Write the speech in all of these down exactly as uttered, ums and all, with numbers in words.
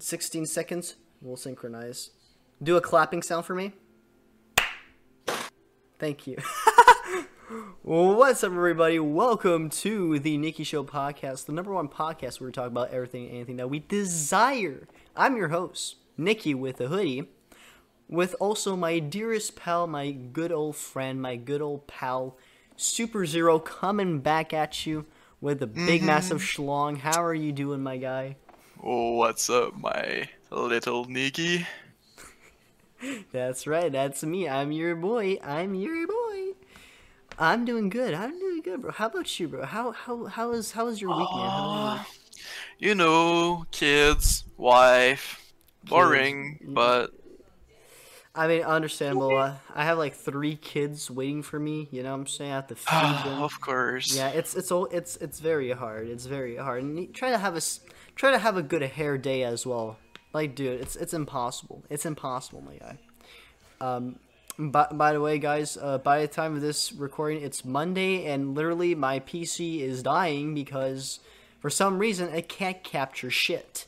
sixteen seconds. We'll synchronize. Do a clapping sound for me. Thank you. What's up, everybody? Welcome to the Nikki Show podcast, the number one podcast where we talk about everything and anything that we desire. I'm your host, Nikki with a hoodie, with also my dearest pal, my good old friend, my good old pal, Super Zero, coming back at you with a big, mm-hmm. massive schlong. How are you doing, my guy? What's up, my little Nikki? That's right, that's me. I'm your boy. I'm your boy. I'm doing good. I'm doing good, bro. How about you, bro? How how how is how is your week, man? How is your week? You know, kids, wife, boring, kids. But I mean, understandable. Uh, I have like three kids waiting for me. You know what I'm saying? I have to feed them. Of course. Yeah, it's it's all it's it's very hard. It's very hard. And try to have a try to have a good hair day as well. Like, dude, it's it's impossible. It's impossible, my guy. Um, by, by the way, guys, uh, by the time of this recording, it's Monday, and literally my P C is dying because for some reason it can't capture shit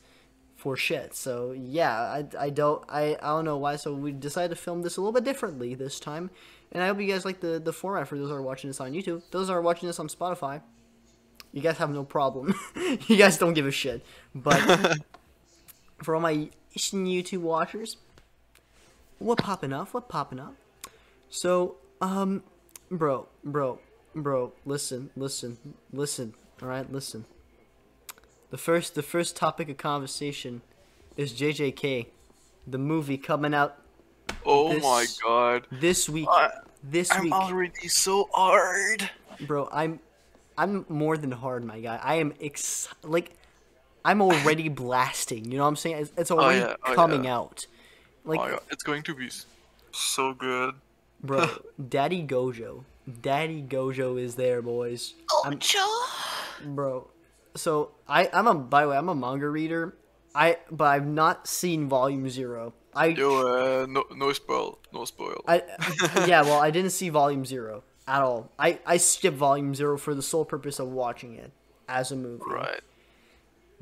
for shit. So yeah, I, I don't I, I don't know why. So we decided to film this a little bit differently this time, and I hope you guys like the the format. For those who are watching this on YouTube, those who are watching this on Spotify, you guys have no problem. You guys don't give a shit, but. For all my YouTube watchers, what popping up? What popping up? So, um, bro, bro, bro, listen, listen, listen. All right, listen. The first, the first topic of conversation is J J K, the movie coming out. Oh this, my God! This week, uh, this I'm week. I'm already so hard, bro. I'm, I'm more than hard, my guy. I am ex like. I'm already blasting, you know what I'm saying? It's, it's already oh, yeah. oh, coming yeah. out. Like, oh, yeah. It's going to be so good. Bro, Daddy Gojo. Daddy Gojo is there, boys. Gojo! I'm, bro, so, I, I'm a, by the way, I'm a manga reader, I but I've not seen Volume Zero. I, Yo, uh, no, no spoil, no spoil. I, yeah, well, I didn't see Volume Zero at all. I, I skipped Volume Zero for the sole purpose of watching it as a movie. Right.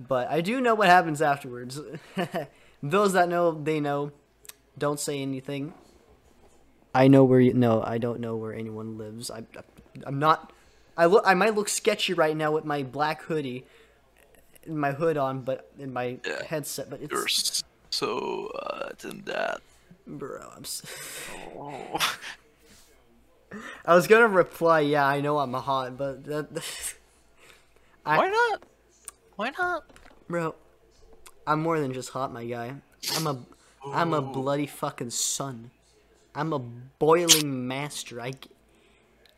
But I do know what happens afterwards. Those that know, they know. Don't say anything. I know where you... No, I don't know where anyone lives. I, I, I'm not... I, look, I might look sketchy right now with my black hoodie. My hood on, but... In my yeah, headset, but it's... You're so... Uh, it's in that. Bro, I'm so... Oh. I was gonna reply, yeah, I know I'm hot, but... That, I, Why not? Why not? Bro, I'm more than just hot, my guy. I'm a, Ooh. I'm a bloody fucking sun. I'm a boiling master. I,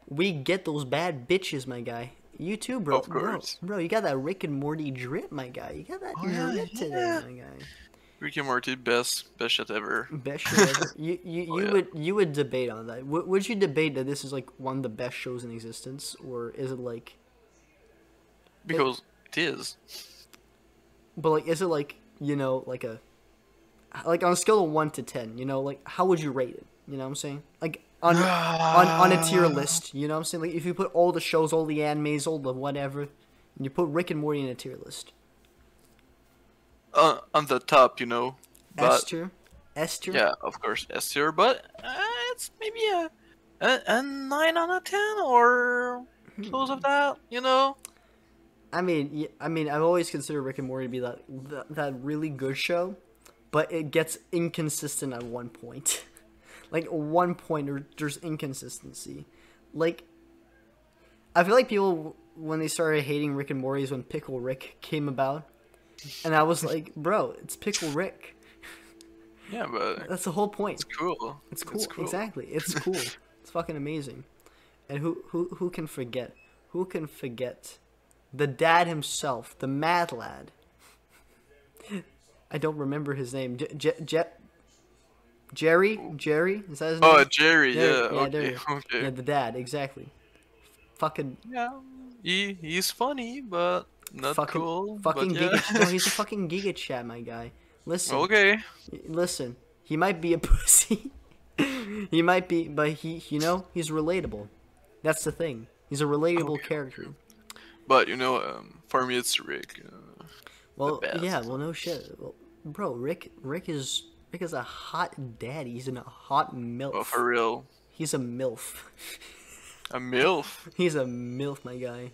we get those bad bitches, my guy. You too, bro. Of course. Bro, bro you got that Rick and Morty drip, my guy. You got that oh, drip yeah. today, my guy. Rick and Morty, best, best shit ever. Best shit ever. You, you, oh, you yeah. would, you would debate on that. W would you debate that this is like one of the best shows in existence, or is it like? Because. It, It is. But, like, is it, like, you know, like a... Like, on a scale of one to ten, you know, like, how would you rate it? You know what I'm saying? Like, on on, on a tier list, you know what I'm saying? Like, if you put all the shows, all the animes, all the whatever, and you put Rick and Morty in a tier list. Uh, on the top, you know. But, S tier? S tier? Yeah, of course, S tier, but uh, it's maybe a, a, a nine out of ten or close of that, you know? I mean, I mean, I've always considered Rick and Morty to be that, that that really good show, but it gets inconsistent at one point. Like, one point, there's inconsistency. Like, I feel like people, when they started hating Rick and Morty is when Pickle Rick came about, and I was like, bro, it's Pickle Rick. Yeah, but... That's the whole point. It's cool. It's cool, it's cool. Exactly. It's cool. It's fucking amazing. And who, who, who can forget? Who can forget... The dad himself, the mad lad. I don't remember his name. J J J Jerry? Jerry? Is that his name? Oh, Jerry, Jerry. yeah. Yeah, okay, okay. yeah, the dad, exactly. Fucking... Yeah, he, he's funny, but not fucking, cool. Fucking but yeah. Giga... No, he's a fucking Giga Chat, my guy. Listen. Okay. Listen, he might be a pussy. He might be, but he, you know, he's relatable. That's the thing. He's a relatable okay, character. Okay. But, you know, um, for me, it's Rick. Uh, well, yeah, well, no shit. Well, Bro, Rick Rick is Rick is a hot daddy. He's in a hot milf. Oh, for real. He's a milf. A milf? He's a milf, my guy.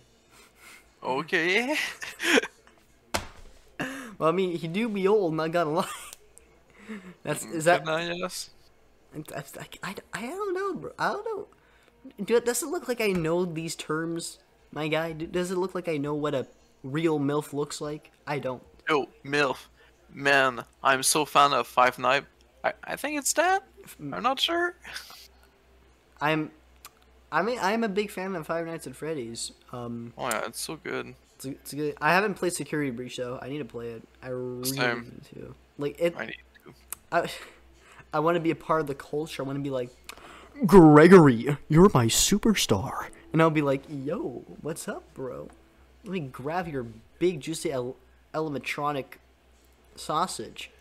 Okay. Well, I mean, he do be old, not gonna lie. That's, is that... Yes. I, I, I don't know, bro. I don't know. Do, does it look like I know these terms, my guy? Does it look like I know what a real MILF looks like? I don't. Yo, MILF. Man, I'm so fan of Five Night. I, I think it's that. I'm not sure. I'm... I mean, I'm a big fan of Five Nights at Freddy's. Um, oh yeah, it's so good. It's, it's good. I haven't played Security Breach though. I need to play it. I really Same. need to. Like it. I need to. I, I want to be a part of the culture. I want to be like, Gregory, you're my superstar, and I'll be like, yo, what's up, bro? Let me grab your big juicy ele elementronic sausage.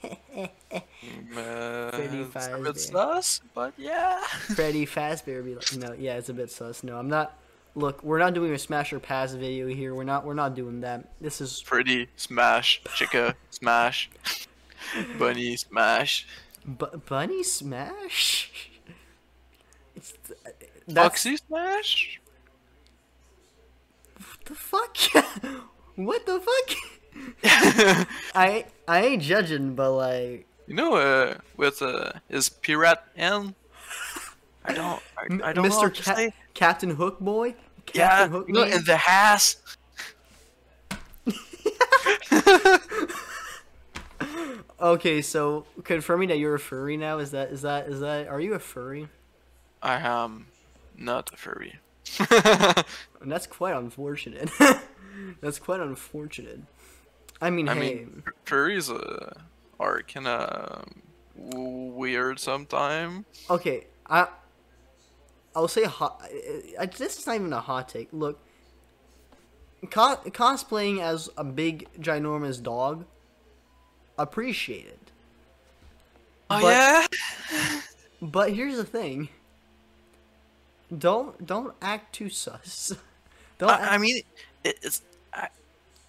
Freddy Fazbear. It's a bit sus, but yeah. Freddy Fazbear be like, no, yeah, it's a bit sus. No, I'm not. Look, we're not doing a Smash or Pass video here. We're not. We're not doing that. This is Freddy Smash, Chica Smash, Bunny Smash, but Bunny Smash. It's Foxy Smash. What the fuck? What the fuck? I I ain't judging, but like, you know, uh, with uh, is Pirate N? I don't, I, I don't Mister know. Mister Ca Captain Hook boy. Captain yeah, Hook boy. In the Hass. Okay, so confirming that you're a furry now, is that is that is that? Are you a furry? I am not a furry. And that's quite unfortunate. That's quite unfortunate. I mean, I hey. mean, furries uh, are kind of weird sometimes. Okay, I, I'll say hot. I, I, this is not even a hot take. Look, co cosplaying as a big, ginormous dog, appreciated. Oh but, yeah. But here's the thing. Don't don't act too sus. Don't. I, I mean, it, it's. I,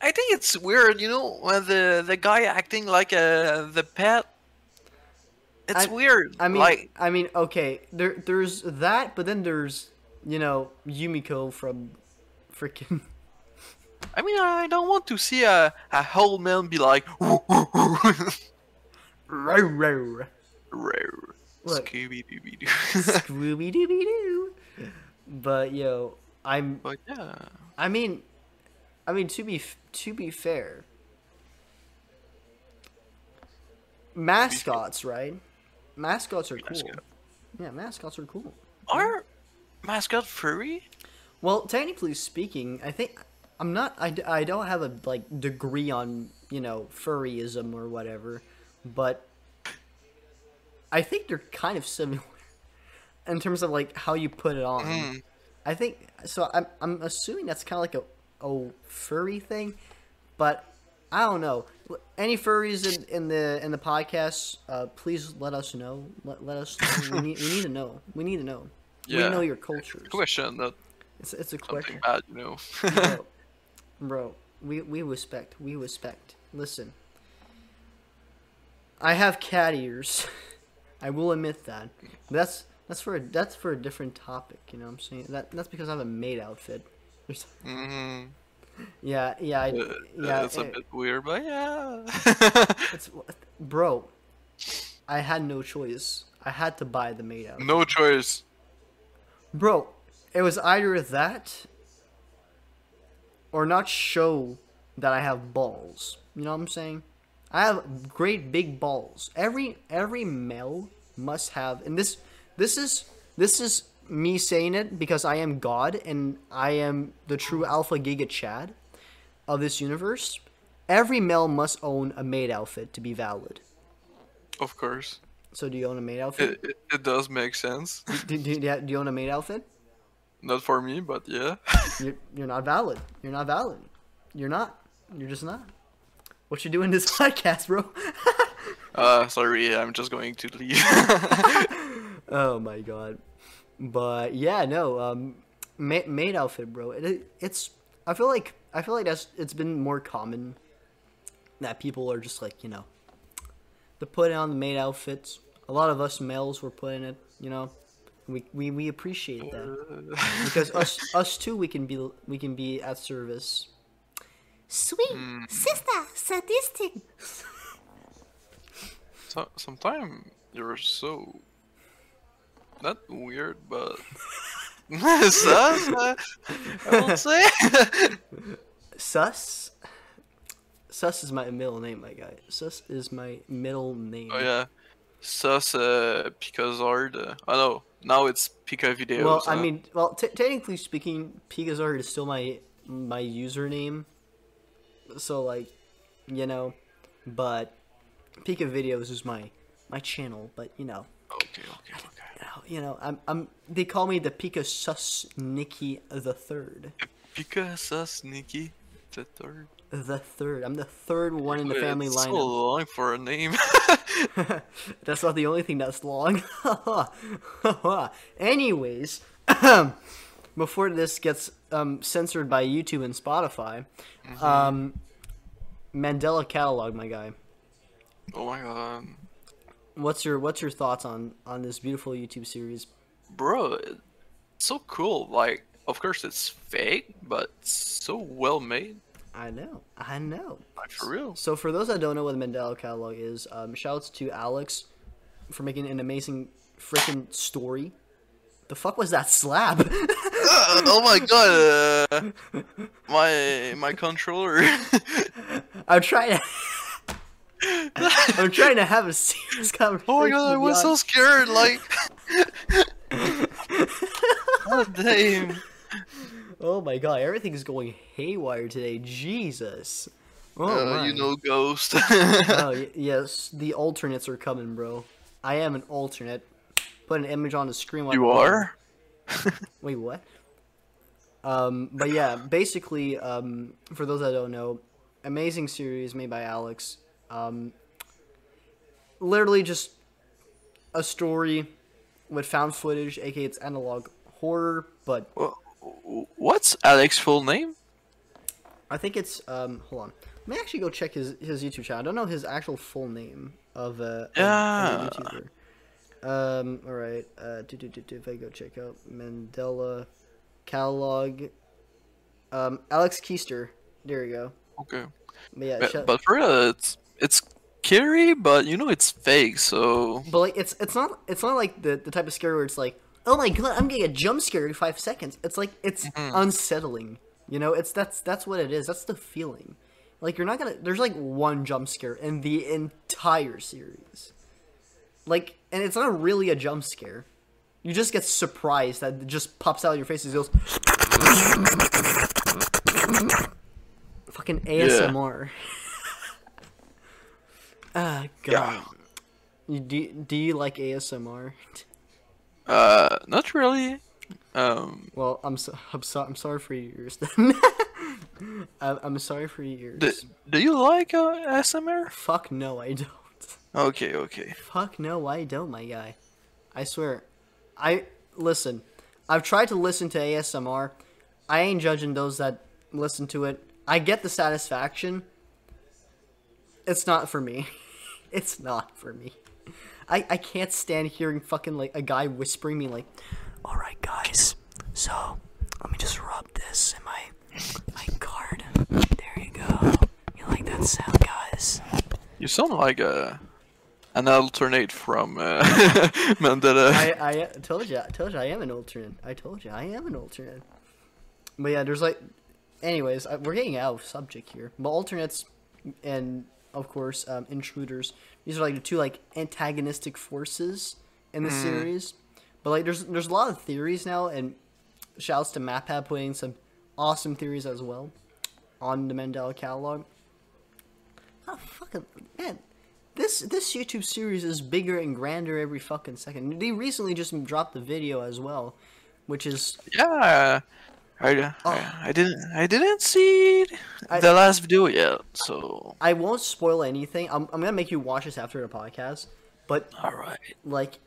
I think it's weird, you know, when the the guy acting like a the pet. It's I, weird. I mean, like... I mean, okay, there there's that, but then there's, you know, Yumiko from freaking. I mean, I don't want to see a a whole man be like. Woo, woo, woo. Row, row. Row. Look, Scooby Dooby Doo. Scooby Dooby Doo. But yo, I'm. But yeah. I mean. I mean, to be to be fair, mascots, right? Mascots are cool. Mascot. Yeah, mascots are cool. Are mascot furry? Well, technically speaking, I think I'm not. I, I don't have a like degree on, you know, furryism or whatever, but I think they're kind of similar in terms of like how you put it on. Mm. I think so. I'm I'm assuming that's kind of like a. Oh, furry thing, but I don't know. Any furries in, in the in the podcast? Uh, please let us know. Let, let us. Know. We need we need to know. We need to know. Yeah. We know your cultures. Question that. It's it's a question. Bad, you know. Bro, bro, we we respect. We respect. Listen, I have cat ears. I will admit that. But that's that's for a, that's for a different topic. You know what I'm saying? That that's because I have a maid outfit. Mm-hmm. Yeah, yeah, I, yeah. It's a it, bit weird, but yeah. It's, bro, I had no choice. I had to buy the maid outfit. No choice. Bro, it was either that or not show that I have balls. You know what I'm saying? I have great big balls. Every every male must have, and this this is this is. me saying it because I am God and I am the true Alpha Giga Chad of this universe. Every male must own a maid outfit to be valid. Of course. So do you own a maid outfit? It, it, it does make sense. Do, do, do, do you own a maid outfit? Not for me, but yeah. You're, you're not valid. You're not valid. You're not. You're just not. What you doing in this podcast, bro? uh, sorry, I'm just going to leave. Oh my God. But yeah, no, um, ma maid outfit, bro. It, it, it's, I feel like I feel like that's, it's been more common that people are just like, you know, they're putting on the maid outfits. A lot of us males were putting it, you know. We, we, we appreciate that because us us too we can be we can be at service. Sweet mm. sister, sadistic. So, sometimes you're so not weird, but sus. I won't say sus. Sus is my middle name, my guy. Sus is my middle name. Oh yeah, sus uh, Picazard. Uh, I know. Now it's Pika Videos. Well, I huh? mean, well, t technically speaking, Pikazard is still my my username. So like, you know, but Pika Videos is my my channel. But you know, okay, okay, okay. You know, I'm I'm. They call me the Pika Sus Nikki the Third. Pika Sus Nikki the Third. The third. I'm the third one in the family lineup. It's so long for a name. That's not the only thing that's long. Anyways, before this gets um, censored by YouTube and Spotify, mm-hmm. um, Mandela Catalog, my guy. Oh my god. What's your What's your thoughts on on this beautiful YouTube series, bro? It's so cool. Like, of course, it's fake, but it's so well made. I know, I know. Like, for real. So for those that don't know what the Mandela Catalog is, um, shouts to Alex for making an amazing freaking story. The fuck was that slap? uh, oh my god, uh, my my controller. I'm trying to. I'm trying to have a serious conversation. Oh my god, I was so scared. Like. Oh damn. Oh my god, everything is going haywire today. Jesus. Oh, uh, you know, Ghost. Oh, yes, the alternates are coming, bro. I am an alternate. Put an image on the screen. Like you are? Wait, what? Um, but yeah, basically, um, for those that don't know, amazing series made by Alex. Um, literally just a story with found footage, aka it's analog horror, but... Well, what's Alex's full name? I think it's um. Hold on, let me actually go check his his YouTube channel. I don't know his actual full name of uh, a yeah. YouTuber. Um. All right. Uh. Do do do do. If I go check out Mandela Catalog. Um. Alex Keister. There we go. Okay. But yeah. But, but for real, it's it's scary, but you know it's fake. So. But like, it's it's not it's not like the the type of scary where it's like, oh my god, I'm getting a jump scare in five seconds. It's like, it's mm-hmm. unsettling. You know, it's that's that's what it is. That's the feeling. Like, you're not gonna, there's like one jump scare in the entire series. Like, and it's not really a jump scare. You just get surprised that it just pops out of your face and goes fucking A S M R. Ah, yeah. Oh, god. Yeah. Do, do you like A S M R? Uh, not really. Um. Well, I'm so, I'm, so, I'm sorry for your ears. Then. I'm, I'm sorry for your ears. Do, do you like uh, A S M R? Fuck no, I don't. Okay, okay. Fuck no, I don't, my guy. I swear. I listen. I've tried to listen to A S M R. I ain't judging those that listen to it. I get the satisfaction. It's not for me. It's not for me. I, I can't stand hearing fucking, like, a guy whispering me, like, alright, guys, so, let me just rub this in my, my card. There you go. You like that sound, guys? You sound like a, an alternate from uh, Mandela. I, I told you, I told you I am an alternate. I told you I am an alternate. But yeah, there's, like, anyways, I, we're getting out of subject here. But alternates and... of course, um, intruders. These are like the two like antagonistic forces in the mm. series. But like, there's there's a lot of theories now, and shouts to Mappa putting some awesome theories as well on the Mandela Catalog. Oh fucking man, this this YouTube series is bigger and grander every fucking second. They recently just dropped the video as well, which is yeah. I, oh. I didn't I didn't see the I, last video yet, so I won't spoil anything. I'm I'm gonna make you watch this after the podcast, but all right, like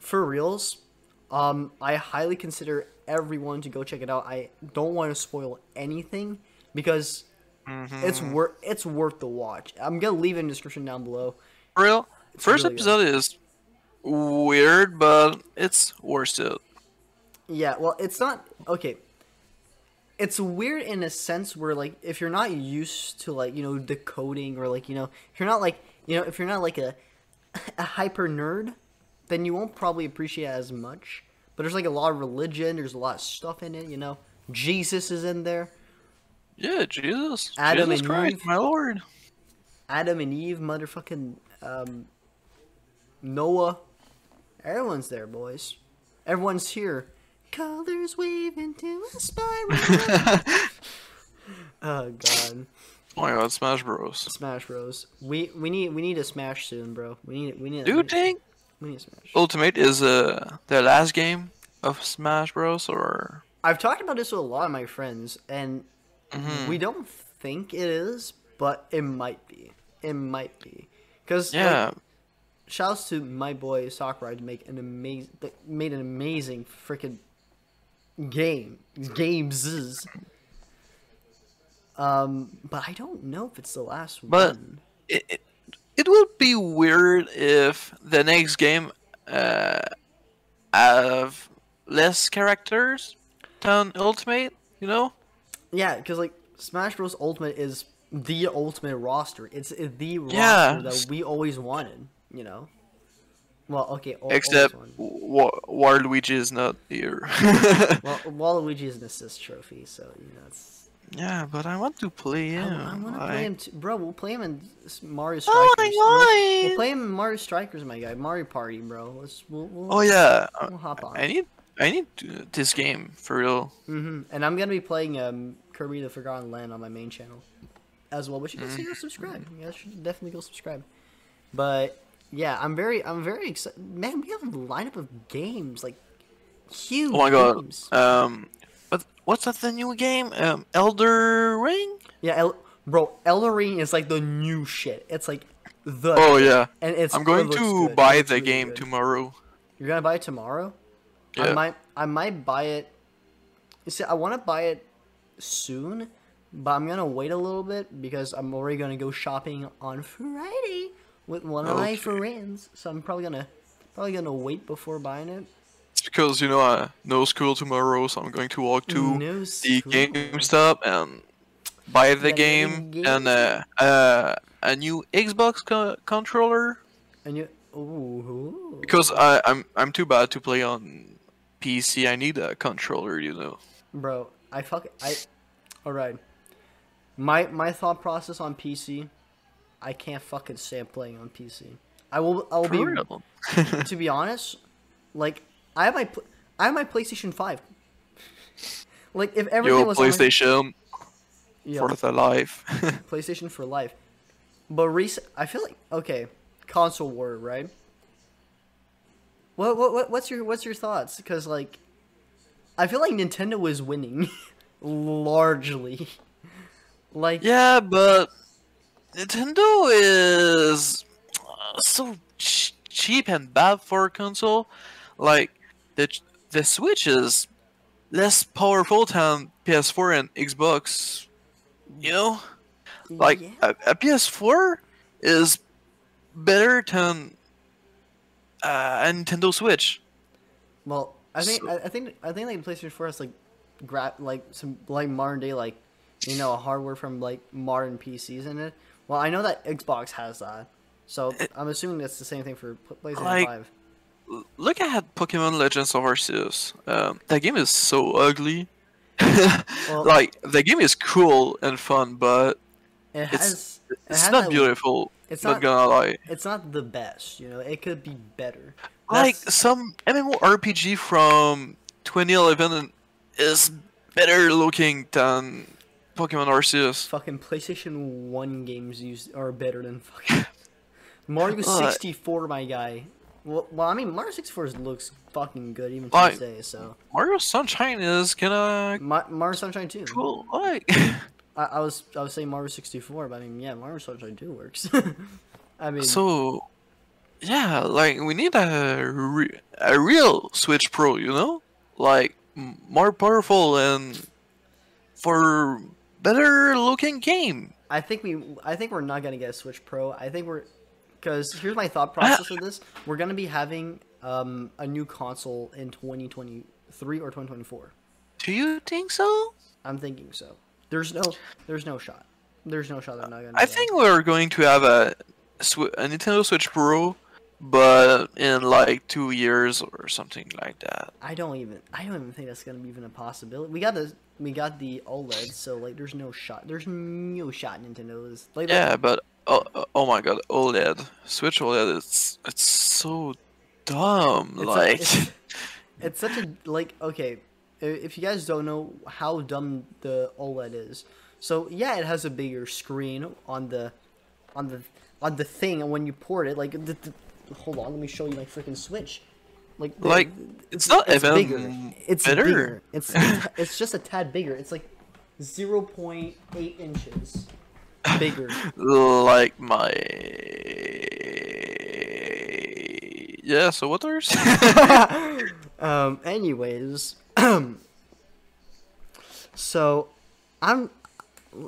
for reals, um, I highly consider everyone to go check it out. I don't want to spoil anything. because mm-hmm. it's worth it's worth the watch. I'm gonna leave it in the description down below. For real, it's first really episode good. Is weird, but it's worth it. Yeah, well, it's not okay. It's weird in a sense where, like, if you're not used to, like, you know, decoding or, like, you know, if you're not, like, you know, if you're not, like, a, a hyper nerd, then you won't probably appreciate it as much. But there's, like, a lot of religion. There's a lot of stuff in it, you know. Jesus is in there. Yeah, Jesus. Adam Jesus and Christ, Eve. My Lord. Adam and Eve, motherfucking um, Noah. Everyone's there, boys. Everyone's here. Colors weave into a spiral. Oh god. Oh my god, Smash Bros. Smash Bros. We we need we need a Smash soon, bro. We need we need. Do you think we need a Smash? Ultimate is uh the last game of Smash Bros. Or I've talked about this with a lot of my friends, and mm-hmm. we don't think it is, but it might be. It might be because yeah. Like, shouts to my boy Sakurai to make an amazing made an amazing freaking. Game games, um, but I don't know if it's the last but one. But it, it it would be weird if the next game uh have less characters than Ultimate, you know? Yeah, because like Smash Bros. Ultimate is the ultimate roster. It's the roster yeah. that we always wanted, you know. Well, okay. All, Except Wa Waluigi is not here. Well, Waluigi is an assist trophy, so you know it's. Yeah, but I want to play him. I, I want to like... play him, too. Bro. We'll play him in Mario Strikers. Oh my god! We'll, we'll play him in Mario Strikers, my guy. Mario Party, bro. Let's. We'll, we'll, oh yeah. We'll hop on. I need. I need to, this game for real. Mm-hmm. And I'm gonna be playing um Kirby: The Forgotten Land on my main channel, as well. But you guys should go subscribe. You guys should definitely go subscribe. But. Yeah, I'm very, I'm very excited. Man, we have a lineup of games, like huge. Oh my god! Games. Um, but what's that? The new game, um, Elden Ring. Yeah, El bro, Elden Ring is like the new shit. It's like the. Oh yeah. And it's. I'm going it to good. buy the really game good. tomorrow. You're gonna buy it tomorrow? Yeah. I might, I might buy it. You see, I want to buy it soon, but I'm gonna wait a little bit because I'm already gonna go shopping on Friday. With one of my friends, so I'm probably gonna probably gonna wait before buying it. It's because you know uh, no school tomorrow, so I'm going to walk to no the GameStop and buy the, the game, game and uh, uh, a new Xbox co controller. And you, ooh. Because I I'm I'm too bad to play on P C. I need a controller, you know. Bro, I fuck I. All right, my my thought process on P C. I can't fucking stand playing on P C. I will. I will Brutal. be. To be honest, like I have my, I have my PlayStation Five. Like if everything Yo, was PlayStation my... for yeah. the life. PlayStation for life. But recent, I feel like okay, console war, right? What what, what what's your what's your thoughts? Because like, I feel like Nintendo was winning, largely. Like yeah, but. Nintendo is so ch cheap and bad for a console. Like the ch the Switch is less powerful than P S four and Xbox. You know, like yeah. a, a P S four is better than uh, a Nintendo Switch. Well, I think so. I, I think I think like PlayStation four has like grab like some like modern day like you know hardware from like modern P Cs in it. Well, I know that Xbox has that, so I'm assuming that's the same thing for PlayStation like, five. Look at Pokemon Legends of Arceus. Um, that game is so ugly. Well, like, the game is cool and fun, but it has, it's, it's it has not beautiful, it's not, not gonna lie. It's not the best, you know? It could be better. Like, that's... some MMORPG from twenty eleven is better looking than... Pokemon Arceus. Fucking PlayStation one games used are better than fucking... Mario sixty-four, my guy. Well, well, I mean, Mario sixty-four looks fucking good even like, today, so... Mario Sunshine is gonna... Ma Mario Sunshine two. Cool, like... I, I was I was saying Mario sixty-four, but I mean, yeah, Mario Sunshine two works. I mean... So... Yeah, like, we need a, re a real Switch Pro, you know? Like, more powerful and... For... better looking game. I think we. I think we're not gonna get a Switch Pro. I think we're, because here's my thought process with this. We're gonna be having um a new console in twenty twenty-three or twenty twenty-four. Do you think so? I'm thinking so. There's no. There's no shot. There's no shot they're not gonna. I think that. We're going to have a, a Nintendo Switch Pro, but in like two years or something like that. I don't even. I don't even think that's gonna be even a possibility. We got the. We got the OLED, so like, there's no shot. There's no shot Nintendo is like. Yeah, that. But oh, oh my god, OLED Switch OLED. It's it's so dumb. It's like, a, it's, it's such a like. Okay, if you guys don't know how dumb the OLED is, so yeah, it has a bigger screen on the, on the on the thing, and when you port it, like, the, the, hold on, let me show you my freaking Switch. Like, like it's, it's not it's bigger. It's better. Bigger. It's it's just a tad bigger. It's like zero point eight inches bigger. Like my yeah. So what are you um. Anyways, so I'm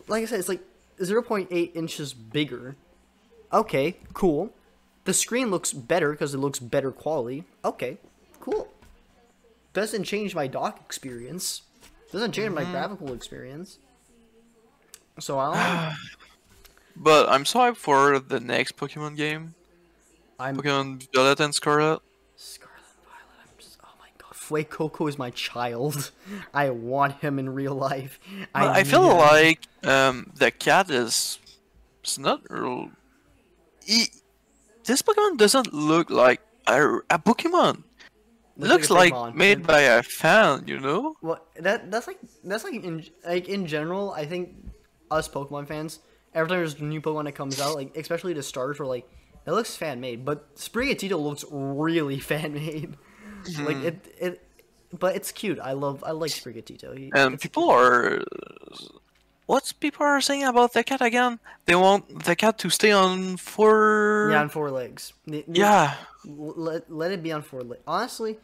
like I said, it's like zero point eight inches bigger. Okay, cool. The screen looks better because it looks better quality. Okay, cool. Doesn't change my dock experience. Doesn't change mm-hmm. my graphical experience. So I'll... But I'm so hyped for the next Pokemon game. I'm... Pokemon Violet and Scarlet. Scarlet and Violet. I'm just... Oh my god. Fuecoco is my child. I want him in real life. I, I feel him. like um, the cat is... It's not real... He... This Pokemon doesn't look like a, a Pokemon. It looks like, like made by a fan, you know. Well, that that's like that's like in like in general. I think us Pokemon fans, every time there's a new Pokemon that comes out, like especially the starters, we're like, it looks fan made. But Sprigatito looks really fan made. Mm-hmm. Like it, it, but it's cute. I love I like Sprigatito. He, and people cute. are. What people are saying about the cat again? They want the cat to stay on four... Yeah, on four legs. They, they yeah. Let, let it be on four legs. Honestly,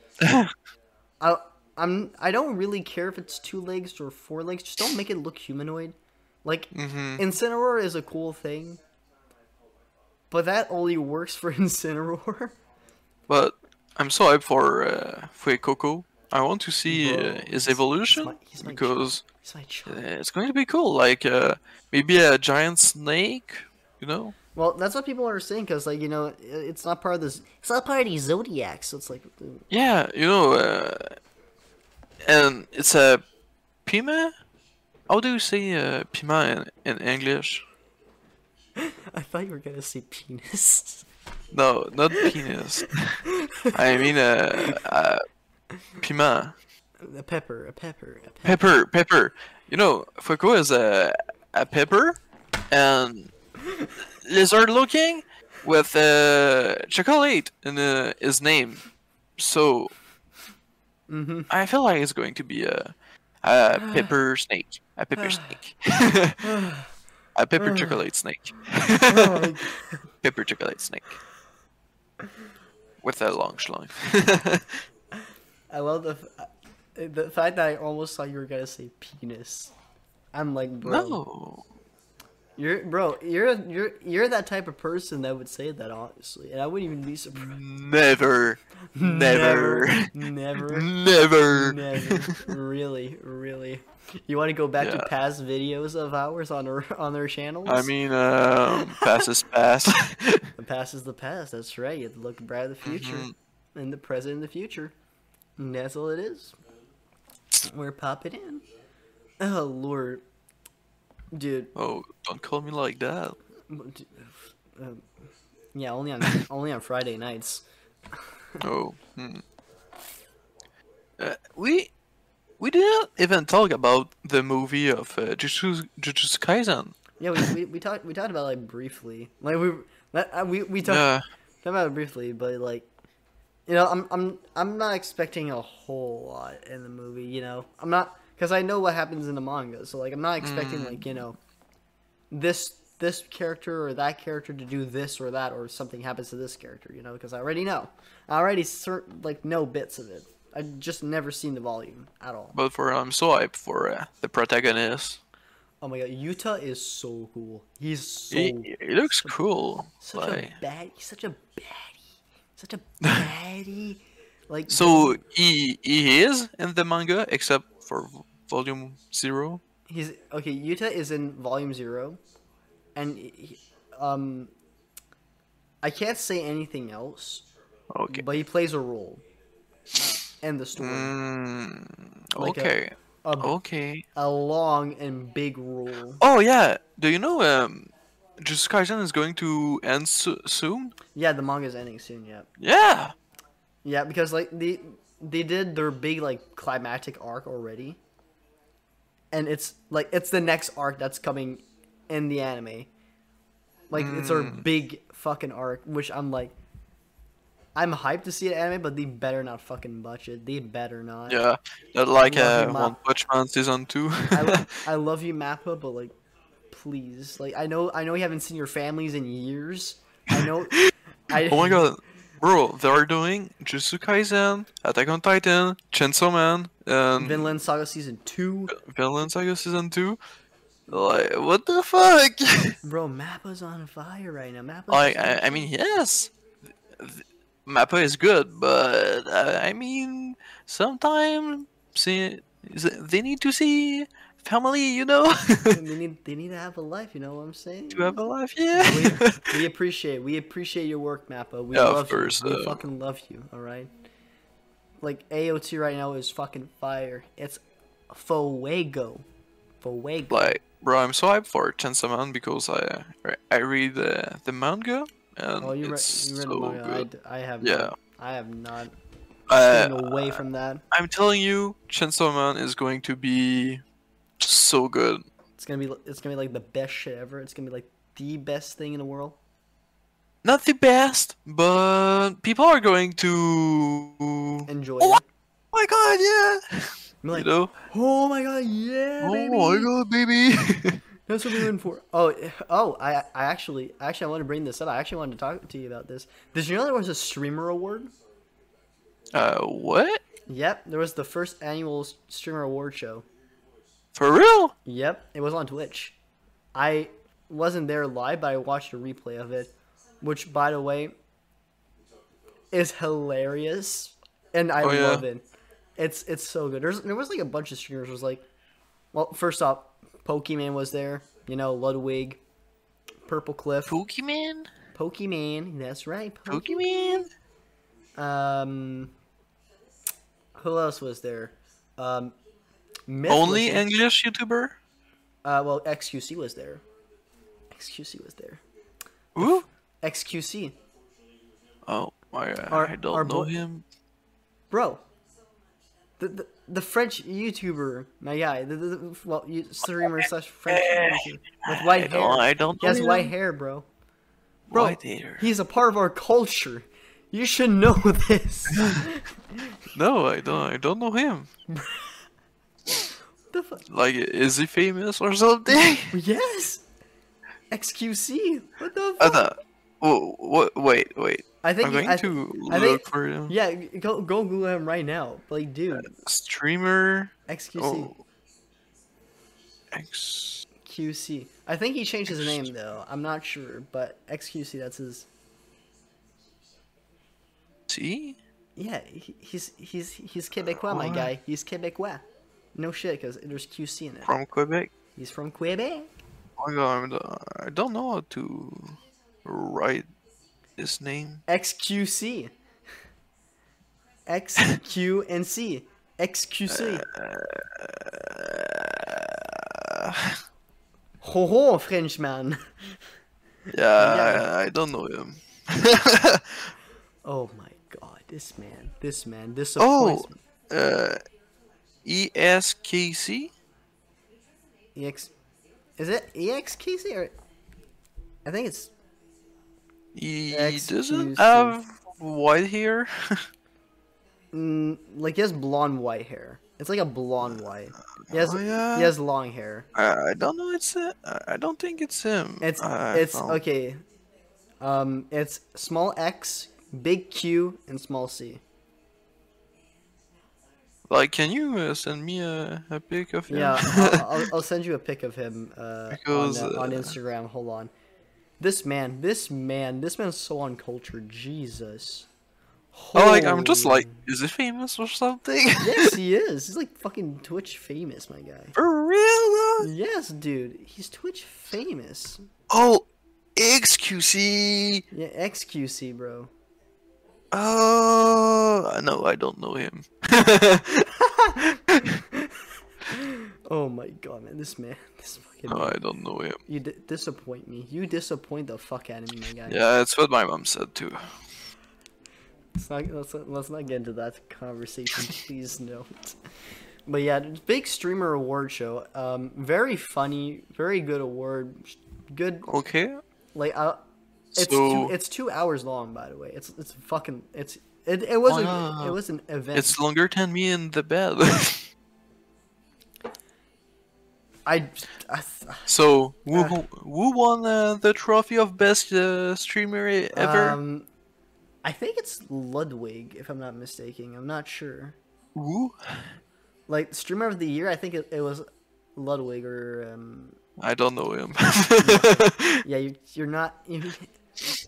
I I'm, I don't really care if it's two legs or four legs. Just don't make it look humanoid. Like, mm-hmm. Incineroar is a cool thing, but that only works for Incineroar. But I'm so hyped for uh, Fuecoco. I want to see uh, his evolution, he's my, he's my because he's my uh, it's going to be cool. Like uh, maybe a giant snake, you know. Well, that's what people are saying, because like you know, it's not part of this. It's not part of the zodiac, so it's like. Dude. Yeah, you know, uh, and it's a pima. How do you say uh, pima in, in English? I thought you were gonna say penis. No, not penis. I mean uh. uh Pima. A pepper, a pepper, a pepper. Pepper, pepper. You know, Fuecoco is a, a pepper and lizard looking with uh, chocolate in uh, his name. So, mm-hmm. I feel like it's going to be a, a pepper snake. A pepper snake. A pepper chocolate snake. Pepper chocolate snake. With a long schlong. I love the f the fact that I almost thought you were gonna say penis. I'm like, bro, no. You're bro, you're you're you're that type of person that would say that, honestly, and I wouldn't even be surprised. Never, never, never, never, never. never. Really, really. You want to go back yeah. to past videos of ours on our, on their channels? I mean, um, past is past. The past is the past. That's right. You have to look bright at the future, mm-hmm. and the present, and the future. And that's all it is. We're popping in. Oh lord, dude. Oh, don't call me like that. Um, yeah, only on only on Friday nights. Oh. Hmm. Uh, we we didn't even talk about the movie of uh, Jujutsu Jujutsu Kaisen. Yeah, we we, we talked we talked about it, like, briefly. Like we that, we we talked yeah. talked about it briefly, but like. You know, I'm I'm I'm not expecting a whole lot in the movie. You know, I'm not, because I know what happens in the manga. So like, I'm not expecting mm. like you know, this this character or that character to do this or that, or something happens to this character. You know, because I already know, I already certain like know bits of it. I just never seen the volume at all. But for I'm um, so hyped for uh, the protagonist. Oh my god, Yuta is so cool. He's so. He, he looks such, cool. Such like... a bad. He's such a baddie. Such a baddie. Like. So he he is in the manga except for Volume Zero. He's okay. Yuta is in Volume Zero, and he, um, I can't say anything else. Okay. But he plays a role. And the story. Mm, like okay. A, A, okay. A long and big role. Oh yeah. Do you know um, Jujutsu Kaisen is going to end so soon? Yeah, the manga is ending soon. Yeah. Yeah. Yeah, because like they they did their big like climactic arc already, and it's like it's the next arc that's coming in the anime. Like mm. it's our big fucking arc, which I'm like, I'm hyped to see an anime, but they better not fucking butch it. They better not. Yeah, that like uh, One Punch Man season two. I, lo I love you, Mappa, but like, please, like I know, I know you haven't seen your families in years. I know. I... Oh my god, bro, they are doing Jujutsu Kaisen, Attack on Titan, Chainsaw Man, and Vinland Saga season two. Vinland Saga season two. Like, what the fuck? Bro, Mappa's on fire right now. Mappa's like, I, I mean, yes. Mappa is good, but uh, I mean, sometimes see, they need to see family, you know. they need they need to have a life, you know what I'm saying? To have a life, yeah. we, we appreciate we appreciate your work, Mappa. We yeah, love course, you. Uh... We fucking love you. All right. Like A O T right now is fucking fire. It's Fuecoco. Fuecoco. Like, bro, I'm so hyped for Chainsaw Man because I I read the the manga. And oh, you read, you read so the manga. I, I have. Yeah. Not, I have not uh, been away from that. I'm telling you, Chainsaw Man is going to be so good. It's gonna be. It's gonna be like the best shit ever. It's gonna be like the best thing in the world. Not the best, but people are going to enjoy. Oh, it. Oh my god, yeah. Like, you know? Oh my god, yeah. Oh baby. my god, baby. That's what we're looking for. Oh, oh! I, I actually, actually, I want to bring this up. I actually wanted to talk to you about this. Did you know there was a Streamer Award? Uh, what? Yep, there was the first annual Streamer Award show. For real? Yep, it was on Twitch. I wasn't there live, but I watched a replay of it, which, by the way, is hilarious, and I oh, yeah. love it. It's it's so good. There's there was like a bunch of streamers. It was like, well, first off. Pokemon was there, you know, Ludwig, Purple Cliff. Pokemon? Pokemon, that's right. Pokemon. Pokemon. Um, who else was there? Um, Myth Only was there. English YouTuber? Uh, well, X Q C was there. X Q C was there. Who? X Q C. Oh, I, our, I don't know him. Bro. The, the, the French YouTuber, my guy, the, the, the well, you, streamer slash French YouTuber with white I hair. Don't, I don't he has know. white hair, bro. Bro, white hair. He's a part of our culture. You should know this. No, I don't. I don't know him. The fuck? Like, is he famous or something? Yes. X Q C. What the fuck? Uh, oh, what? Wait, wait. I think I'm going I th to I look think, for him. Yeah, go go Google him right now. Like, dude. Uh, streamer. X Q C. Oh. X Q C. I think he changed his X name though. I'm not sure, but X Q C. That's his. See? Yeah, he, he's he's he's Quebecois, uh, my guy. He's Quebecois. No shit, cause there's Q C in there. From Quebec. He's from Quebec. Oh my god, I don't know how to write. His name X Q C. X Q N C. X Q C. Uh, ho ho, Frenchman. Yeah, yeah. I, I don't know him. Oh my god, this man, this man, this. Oh, uh, E S K C. E X. Is it E X K C or? I think it's. He X doesn't have white hair. mm, like he has blonde white hair. It's like a blonde white. He has, oh, yeah. he has long hair. Uh, I don't know. It's uh, I don't think it's him. It's I it's don't. okay. Um, it's small X, big Q, and small C. Like, can you uh, send me a, a pic of him? Yeah, I'll, I'll, I'll send you a pic of him uh, because, on, uh, on Instagram. Hold on. This man, this man, this man's so uncultured. Jesus. Holy... Oh, like, I'm just like, is he famous or something? Yes, he is. He's like fucking Twitch famous, my guy. For real, though? Yes, dude. He's Twitch famous. Oh, X Q C. Yeah, X Q C, bro. Oh, no, I don't know him. Oh my god, man, this man, this fucking No, man. I don't know him. You d disappoint me. You disappoint the fuck out of me, my guy. Yeah, it's what my mom said, too. Let's not, let's, let's not get into that conversation, please note. But yeah, big streamer award show. Um, very funny, very good award. Good. Okay. Like, uh, it's so... two, it's two hours long, by the way. It's it's fucking it's it it wasn't uh, it was an event. It's longer than me in the bed. I, I so who uh, who won uh, the trophy of best uh, streamer ever? Um, I think it's Ludwig, if I'm not mistaken. I'm not sure. Who? Like streamer of the year, I think it, it was Ludwig or um. I don't know him. Yeah, you, you're not you're,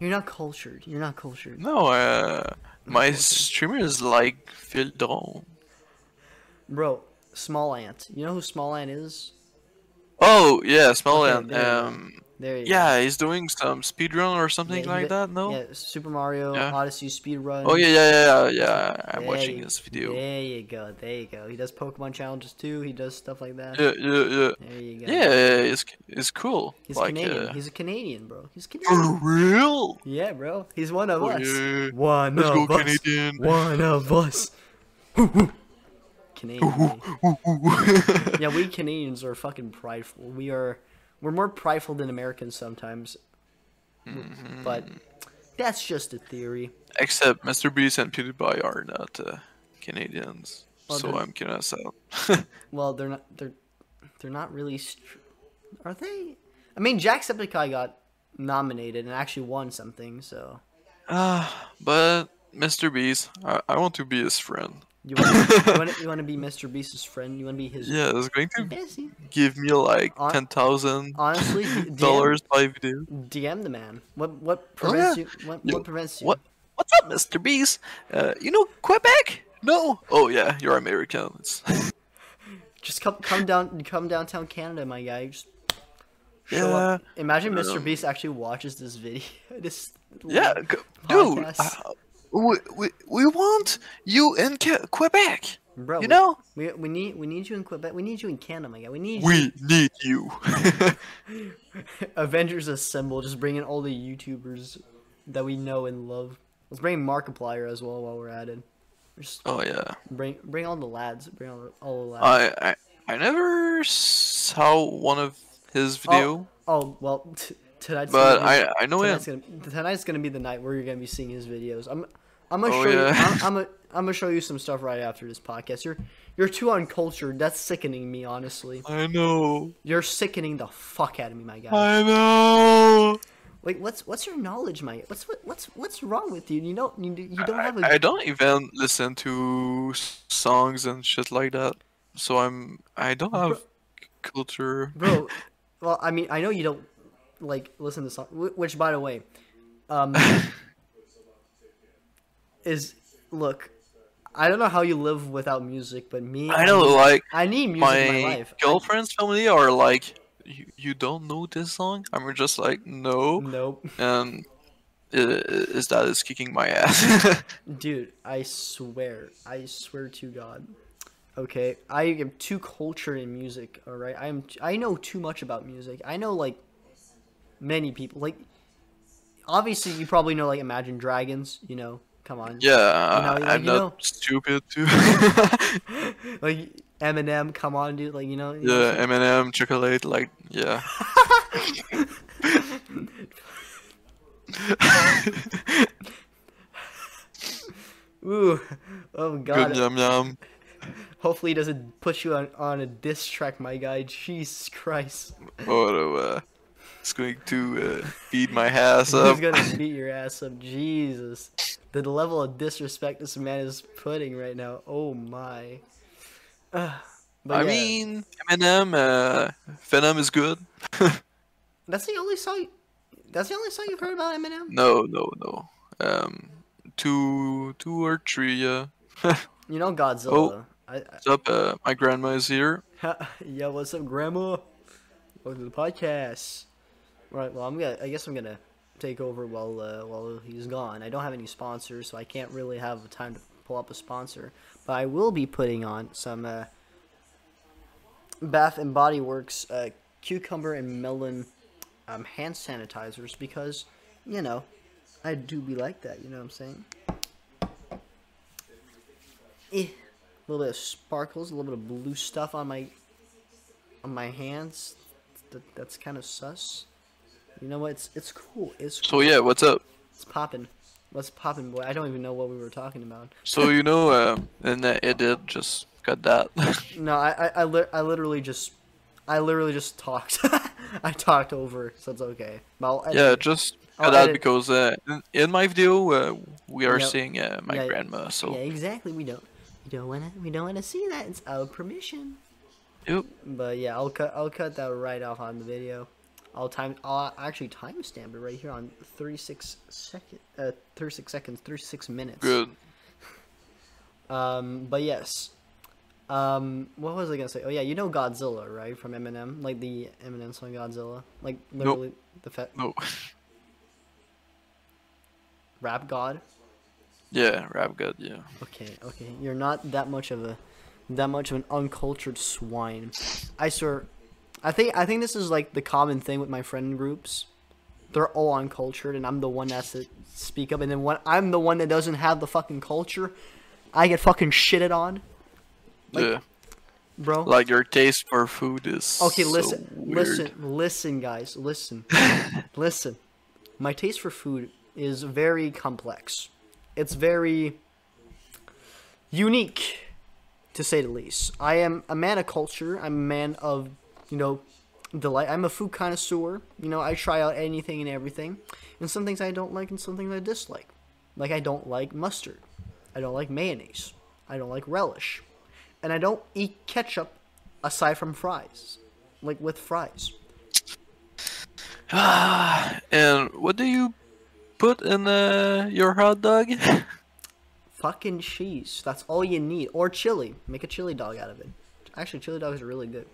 you're not cultured. You're not cultured. No, uh, my cultured. Streamer is like Phil Dron. Bro, Small Ant. You know who Small Ant is? Oh yeah, Small okay, Ant. There um, there you yeah, go. He's doing some speedrun or something yeah, like that. No. Yeah, Super Mario yeah. Odyssey speedrun. Oh yeah, yeah, yeah, yeah. I'm there watching you, this video. There you go. There you go. He does Pokemon challenges too. He does stuff like that. Yeah, yeah, yeah. There you go. Yeah, yeah, it's it's cool. He's like, Canadian. Uh... He's a Canadian, bro. He's Canadian. For real? Yeah, bro. He's one of oh, us. Yeah. One Let's of go, us. Canadian. One of us. Canadian. Yeah, we Canadians are fucking prideful. We are, we're more prideful than Americans sometimes. Mm-hmm. But that's just a theory. Except Mister Beast and PewDiePie are not uh, Canadians, well, so I'm gonna sell. Well, they're not. They're they're not really. Are they? I mean, Jacksepticeye got nominated and actually won something. So. Uh, but Mister Beast, I, I want to be his friend. You want, to, you, want to, you want to be Mister Beast's friend? You want to be his... Yeah, it's going to busy. Give me like ten thousand dollars honestly, D M, by video. D M the man. What What prevents oh, yeah. you? What, what prevents you? What, what's up, Mister Beast? Uh, you know Quebec? No. Oh yeah, you're American. Just come come down, come downtown Canada, my guy. Just show yeah. up. Imagine Mister Um, Beast actually watches this video. This yeah, podcast. Dude. Uh, We, we we want you in Quebec, bro. You know we we need we need you in Quebec. We need you in Canada, my guy. We need we you. need you. Avengers Assemble. Just bring in all the YouTubers that we know and love. Let's bring Markiplier as well while we're at it. Just oh yeah. Bring bring all the lads. Bring all the, all the lads. I, I I never saw one of his video. Oh, oh well. Tonight's but be, I I know tonight's him. Gonna, tonight's gonna be the night where you're gonna be seeing his videos. I'm I'm gonna oh, show yeah. you I'm I'm, a, I'm gonna show you some stuff right after this podcast. You're you're too uncultured. That's sickening me, honestly. I know. You're sickening the fuck out of me, my guy. I know. Like, what's what's your knowledge, my? What's what, what's what's wrong with you? You know you, you don't I, have. A... I don't even listen to songs and shit like that. So I'm I don't have bro, culture. Bro, well, I mean, I know you don't. Like listen to song, which by the way, um, is look, I don't know how you live without music, but me, I know, I, like I need music my in my life. Girlfriend's I, family are like, you, you don't know this song? I'm just like, no, nope, and is that is kicking my ass, dude. I swear, I swear to God. Okay, I am too cultured in music. All right, I'm I know too much about music. I know like. Many people like obviously you probably know like Imagine Dragons, you know, come on. Yeah, you know, I'm you not know. Stupid too. Like Eminem, come on dude, like you know. You yeah, know? Eminem, Chocolate, like yeah. Ooh, oh god. Good yum yum. Hopefully he doesn't put you on on a diss track, my guy. Jesus Christ. What a uh... It's going to uh, beat my ass up. He's gonna beat your ass up, Jesus! The level of disrespect this man is putting right now. Oh my! Uh, I yeah. mean, Eminem, uh, Venom is good. That's the only song. That's the only song you've heard about Eminem? No, no, no. Um, two, two or three. Uh... you know Godzilla. Oh, I, I... What's up? Uh, my grandma is here. yeah, what's up, Grandma? Welcome to the podcast. All right. Well, I'm gonna. I guess I'm gonna take over while uh, while he's gone. I don't have any sponsors, so I can't really have time to pull up a sponsor. But I will be putting on some uh, Bath and Body Works uh, cucumber and melon um, hand sanitizers because, you know, I do be like that. You know what I'm saying? Eh. A little bit of sparkles, a little bit of blue stuff on my on my hands. That, that's kind of sus. You know what? It's it's cool. It's cool. So yeah, what's up? It's popping. What's popping, boy? I don't even know what we were talking about. So you know, uh, and that edit just got that. no, I I I, li I literally just I literally just talked. I talked over, so it's okay. But yeah, just got that because uh, in, in my video uh, we are you know, seeing uh, my yeah, grandma. So yeah, exactly. We don't we don't wanna we don't wanna see that. It's our permission. Yep. But yeah, I'll cut I'll cut that right off on the video. I'll time I'll actually timestamp it right here on thirty-six second uh thirty-six seconds, thirty-six minutes. Good. um but yes. Um what was I going to say? Oh yeah, you know Godzilla, right? From Eminem, like the Eminem song Godzilla. Like literally nope. the fat No. Rap God? Yeah, Rap God, yeah. Okay, okay. You're not that much of a that much of an uncultured swine. I swear I think I think this is like the common thing with my friend groups. They're all uncultured, and I'm the one that's to speak up. And then when I'm the one that doesn't have the fucking culture, I get fucking shitted on. Like, yeah, bro. Like your taste for food is okay. Listen, so weird. listen, listen, guys, listen, listen. My taste for food is very complex. It's very unique, to say the least. I am a man of culture. I'm a man of You know, delight. I'm a food connoisseur. You know, I try out anything and everything. And some things I don't like and some things I dislike. Like, I don't like mustard. I don't like mayonnaise. I don't like relish. And I don't eat ketchup aside from fries. Like, with fries. And what do you put in uh, your hot dog? Fucking cheese. That's all you need. Or chili. Make a chili dog out of it. Actually, chili dogs are really good.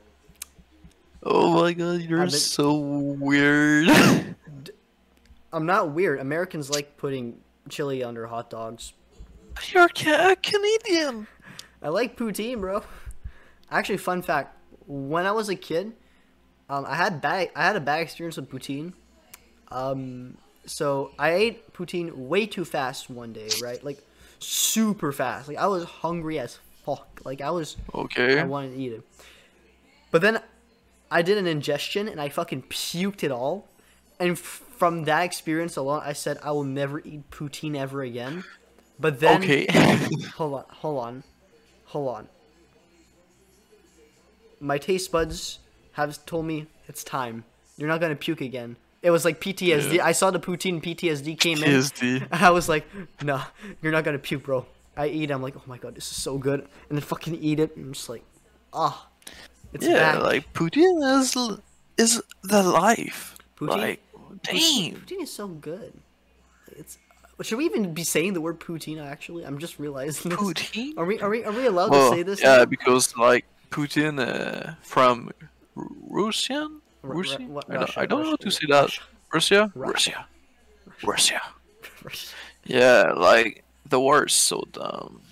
Oh my god, you're bit... so weird. I'm not weird. Americans like putting chili under hot dogs. You're a Canadian. I like poutine, bro. Actually, fun fact. When I was a kid, um, I had bad, I had a bad experience with poutine. Um, so I ate poutine way too fast one day, right? Like, super fast. Like, I was hungry as fuck. Like, I was... Okay. I wanted to eat it. But then... I did an ingestion, and I fucking puked it all. And from that experience alone, I said I will never eat poutine ever again. But then... Okay. hold on, hold on, hold on. My taste buds have told me it's time. You're not going to puke again. It was like P T S D. Yeah. I saw the poutine P T S D came P T S D. in. I was like, nah, you're not going to puke, bro. I eat I'm like, oh my god, this is so good. And then fucking eat it. And I'm just like, ah. Oh. It's yeah, back. Like poutine is is the life. Poutine, like, damn, poutine is so good. It's should we even be saying the word poutine? Actually, I'm just realizing. This. Poutine? Are we are we are we allowed well, to say this? Yeah, now? Because like Putin uh, from Russian, R Russia? R what, I don't, Russia, I don't Russia, know how to say that. Russia, Russia, Russia, Russia. Russia. Russia. Yeah, like the word's so dumb.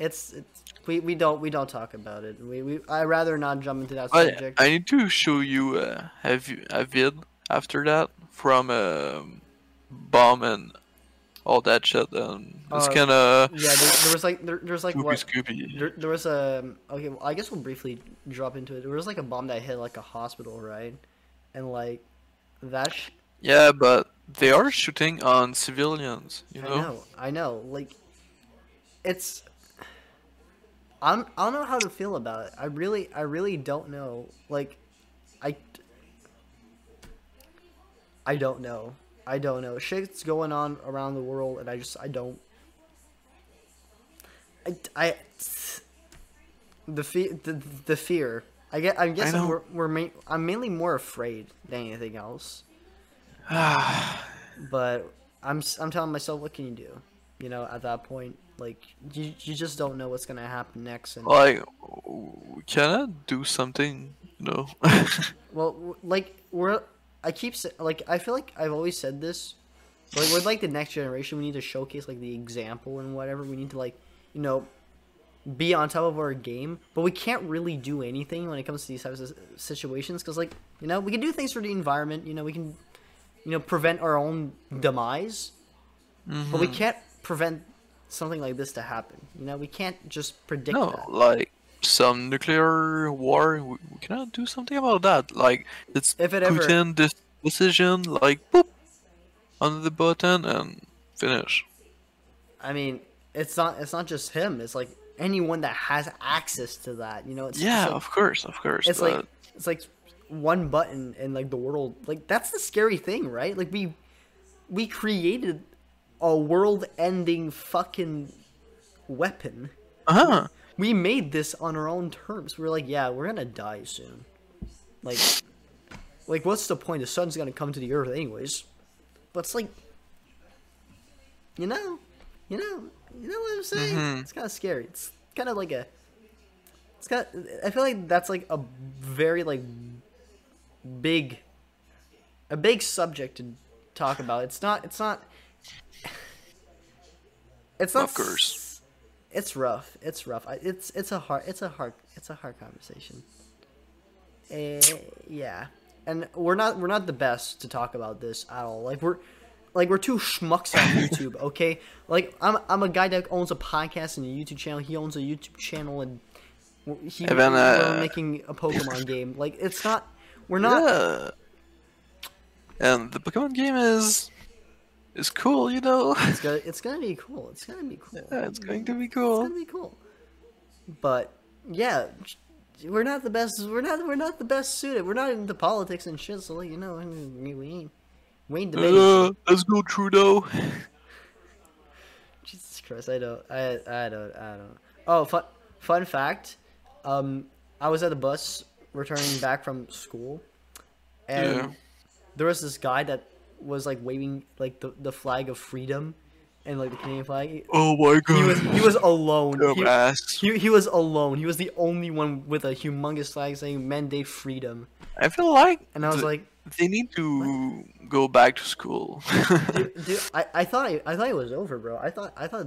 It's. it's We we don't we don't talk about it. We we I rather not jump into that subject. I, I need to show you uh, a vid after that from uh, bomb and all that shit. And it's uh, kind of yeah. There, there was like there, there was like Scooby what? Scooby. There, there was a okay. Well, I guess we'll briefly drop into it. There was like a bomb that hit like a hospital, right? And like that. Sh yeah, but they are shooting on civilians. You know. I know. I know. Like, it's. I'm, I don't know how to feel about it. I really, I really don't know. Like, I, I don't know. I don't know. Shit's going on around the world, and I just, I don't. I, I, The fe the, the fear. I get. I'm guessing I we're we're ma I'm mainly more afraid than anything else. But I'm I'm telling myself, what can you do? You know, at that point, like you you just don't know what's gonna happen next. And like, can I do something? No. Well, like we're. I keep like I feel like I've always said this. But like, with like the next generation, we need to showcase like the example and whatever. We need to like you know. be on top of our game, but we can't really do anything when it comes to these types of situations, because like you know we can do things for the environment, you know we can you know prevent our own demise, mm-hmm. but we can't prevent something like this to happen. You know we can't just predict no that. Like some nuclear war, we cannot do something about that. Like it's if it ever Putin this decision, like boop under the button and finish. I mean, it's not it's not just him, it's like anyone that has access to that, you know, it's yeah, like, of course, of course. It's but... like it's like one button in like the world. Like that's the scary thing, right? Like we we created a world-ending fucking weapon. Uh huh. We made this on our own terms. We we're like, yeah, we're gonna die soon. Like, like what's the point? The sun's gonna come to the earth anyways. But it's like, you know, you know. You know what I'm saying? Mm-hmm. It's kind of scary. It's kind of like a. It's got. I feel like that's like a very like big, a big subject to talk about. It's not. It's not. It's not. Of course. It's rough. It's rough. It's it's a hard. It's a hard. It's a hard conversation. Uh, yeah, and we're not we're not the best to talk about this at all. Like we're. Like, we're two schmucks on YouTube, okay? Like, I'm I'm a guy that owns a podcast and a YouTube channel. He owns a YouTube channel, and he's uh, making a Pokemon game. Like, it's not... We're not... Yeah. And the Pokemon game is... is cool, you know? It's gonna, it's gonna be cool. It's gonna be cool. Yeah, it's going to be cool. It's gonna be cool. But, yeah... We're not the best... We're not, we're not the best suited. We're not into politics and shit, so, like, you know, I mean, we ain't... Wayne uh, let's go Trudeau. Jesus Christ, I don't, I, I don't, I don't. Oh, fun, fun fact. Um, I was at the bus returning back from school, and yeah. there was this guy that was like waving like the the flag of freedom, and like the Canadian flag. Oh my God. He was he was alone. He, he he was alone. He was the only one with a humongous flag saying "Mandate Freedom." I feel like, and I was like. They need to what? go back to school. dude, dude, I, I thought I, I thought it was over, bro. I thought I thought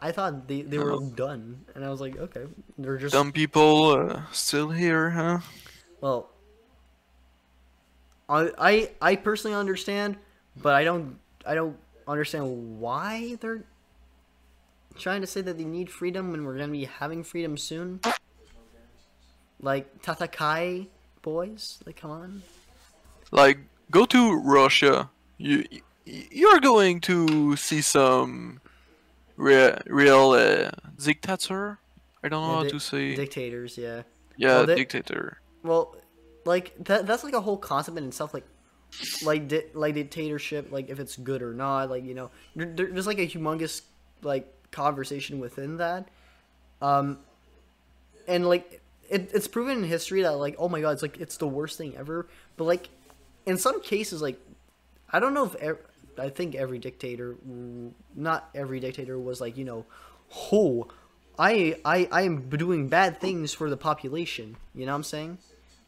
I thought they they were uh, done, and I was like, okay, they're just dumb people uh, still here, huh? Well, I, I I personally understand, but I don't I don't understand why they're trying to say that they need freedom when we're gonna be having freedom soon. Like Tatakai boys, like come on. Like, go to Russia. You, you're going to see some real, real uh, dictator. I don't know yeah, how to say. Dictators, yeah. Yeah, well, dictator. Well, like that. That's like a whole concept in itself. Like, like, di like dictatorship. Like, if it's good or not. Like, you know, there, there's like a humongous like conversation within that. Um, and like, it, it's proven in history that like, oh my God, it's like it's the worst thing ever. But like. In some cases, like, I don't know if, ev I think every dictator, not every dictator was like, you know, oh, I, I, I am doing bad things for the population, you know what I'm saying?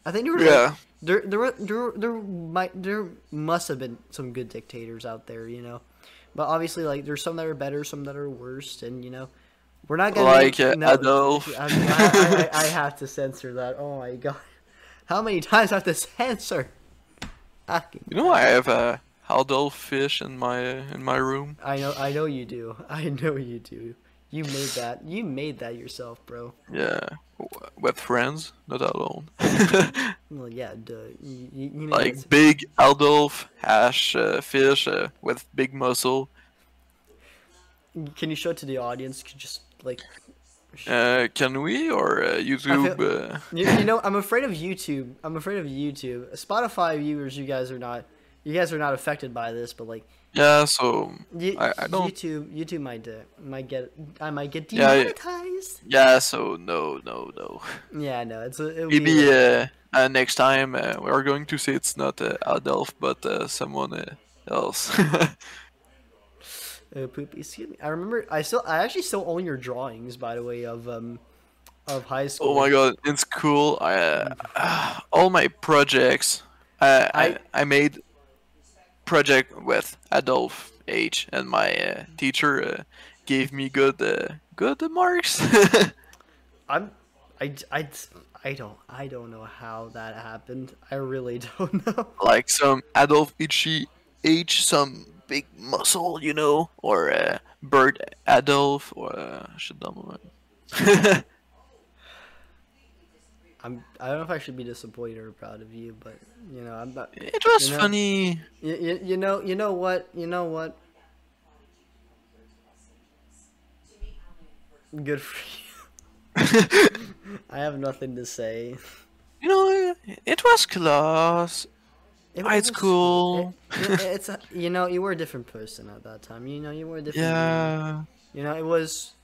I think there were, yeah. like, there, there, there, there might, there must have been some good dictators out there, you know, but obviously, like, there's some that are better, some that are worse, and, you know, we're not gonna- Like make, no, Adolf. I, I, I, I have to censor that, oh my God. How many times I have to censor? You know, I have a Haldol fish in my in my room. I know, I know you do. I know you do. You made that. You made that yourself, bro. Yeah, with friends, not alone. Well, yeah, duh. You, you made like it. Big Haldol hash uh, fish uh, with big muscle. Can you show it to the audience? Could just like. Uh, can we or uh, YouTube? Feel, uh... you, you know, I'm afraid of YouTube. I'm afraid of YouTube. Spotify viewers, you guys are not. you guys are not affected by this, but like. Yeah, so you, I, I don't. YouTube, YouTube might uh, might get I might get demonetized. Yeah, yeah, so no, no, no. Yeah, no, it's a, it'll maybe be, uh, uh, next time uh, we're going to say it's not uh, Adolf, but uh, someone uh, else. Uh, poop, excuse me. I remember. I still. I actually still own your drawings, by the way, of um, of high school. Oh my god! In school, I uh, uh, all my projects. Uh, I I made project with Adolf H, and my uh, teacher uh, gave me good uh, good marks. I'm. I I. I don't I don't know how that happened. I really don't know. Like some Adolf H, H some. Big muscle, you know, or uh, Bert Adolf, or uh, Shadamaman. I'm. I don't know if I should be disappointed or proud of you, but you know, I'm not. It was you know, funny. You, you, you know, you know what, you know what. Good for you. I have nothing to say. You know, it was class. It was, it's cool. It, it, it's a, you know, you were a different person at that time. You know, you were a different. Yeah. You know, it was,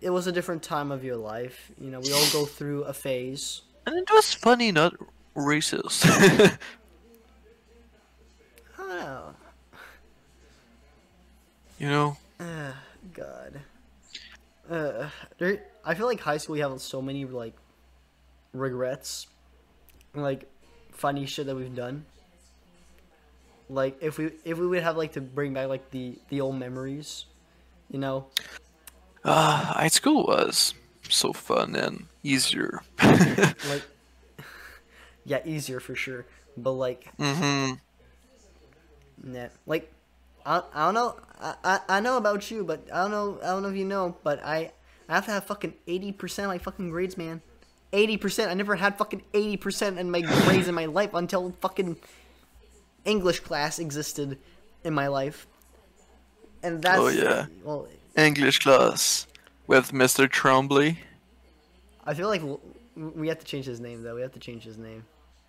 it was a different time of your life. You know, we all go through a phase. And it was funny, not racist. I don't know. You know. Uh, God. Uh, there, I feel like high school. You have so many like regrets, like funny shit that we've done. Like if we if we would have like to bring back like the the old memories, you know. Ah, uh, high school was so fun and easier. Like, yeah, easier for sure. But like, mm hmm. Nah, like, I I don't know. I, I I know about you, but I don't know. I don't know if you know, but I I have to have fucking eighty percent my fucking grades, man. Eighty percent. I never had fucking eighty percent in my grades in my life until fucking. English class existed in my life, and that's oh yeah, well, English class with Mister Trombley. I feel like we have to change his name though. We have to change his name.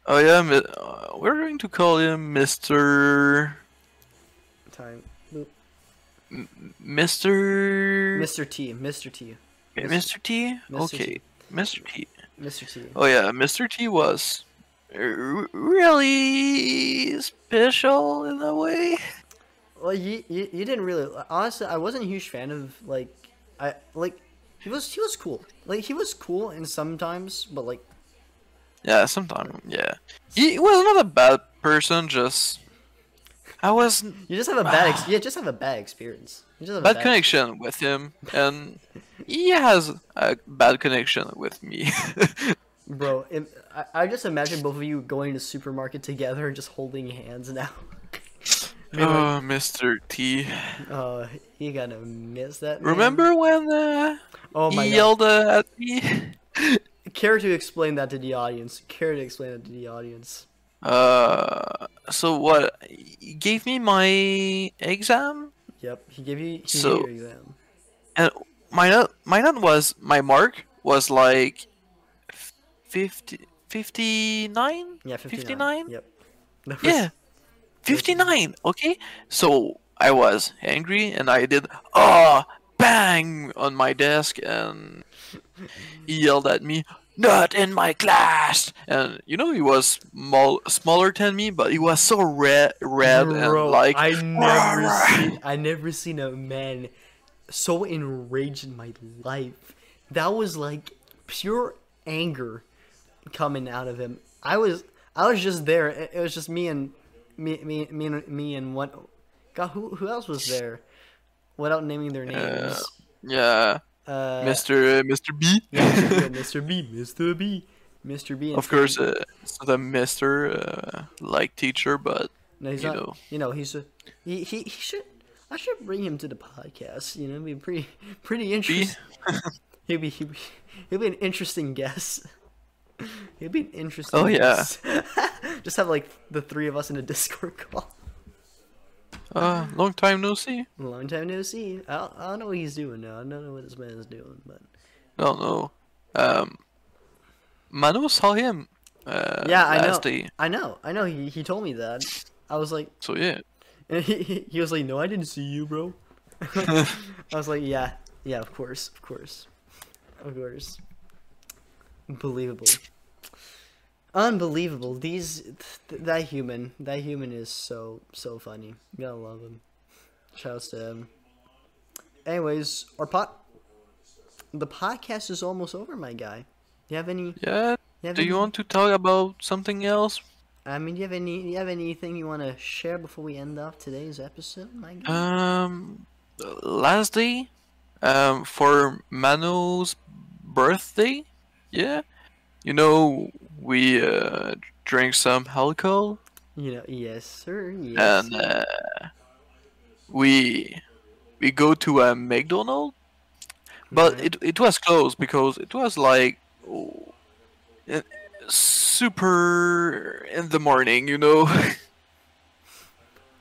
Oh yeah, uh, we're going to call him Mister Time. Boop. Mister Mister T. Mister T. Mister Mister T. Okay, Mister T. Mister T. Oh yeah, Mister T was. Really special in a way. Well, you, you you didn't really. Honestly, I wasn't a huge fan of like I like he was he was cool. Like he was cool, and sometimes, but like yeah, sometimes yeah. He was not a bad person. Just I was. You just have a bad ex yeah, just have a bad experience. You just have bad, a bad connection experience. With him, and he has a bad connection with me. Bro, it, I, I just imagine both of you going to supermarket together and just holding hands now. Oh, like, Mister T. Oh, you gotta miss that, man. Remember when uh, oh, my he God. yelled uh, at me? Care to explain that to the audience? Care to explain that to the audience? Uh, so what? He gave me my exam? Yep, he gave you, he so, gave you your exam. And my note, my note was, my mark was like... fifty, fifty-nine? Yeah, fifty-nine? Yep. Was... Yeah, fifty-nine, okay? So, I was angry, and I did, ah, oh, bang, on my desk, and he yelled at me, not in my class! And, you know, he was small, smaller than me, but he was so red, red Bro, and like... I never, seen, I never seen a man so enraged in my life. That was, like, pure anger. Coming out of him, I was, I was just there. It, it was just me and me, me, me, and, me and one. God, who, who else was there? Without naming their names. Yeah. yeah. Uh, Mister Uh, Mister B. Yeah, Mister B. Mister B. Mister B. And of course, uh, it's not a Mister Uh, like teacher, but no, he's you not, know, you know, he's a, he, he, he should. I should bring him to the podcast. You know, it'd be pretty, pretty interesting. he'd be, he'd be, he'd be an interesting guest. It'd be interesting. Oh yeah. Just have like the three of us in a Discord call. Uh, long time no see. Long time no see. I don't, I don't know what he's doing now. I don't know what this man is doing, but. I don't know. Um, Manu saw him. Uh, yeah, I know. Day. I know. I know. He he told me that. I was like, so yeah. And he, he was like, no, I didn't see you, bro. I was like, yeah, yeah, of course, of course, of course. Unbelievable. Unbelievable. These, th that human, that human is so, so funny. You gotta love him. Shouts to him. Anyways, our pot, the podcast is almost over, my guy. Do you have any? Yeah. You have do any... you want to talk about something else? I mean, do you have any? Do you have anything you want to share before we end off today's episode, my guy? Um, lastly, um, for Manu's birthday, yeah, you know we uh, drank some alcohol. You know, yes, sir. Yes. And uh, we we go to a McDonald's, but right. it it was closed because it was like. Oh, it, super in the morning, you know.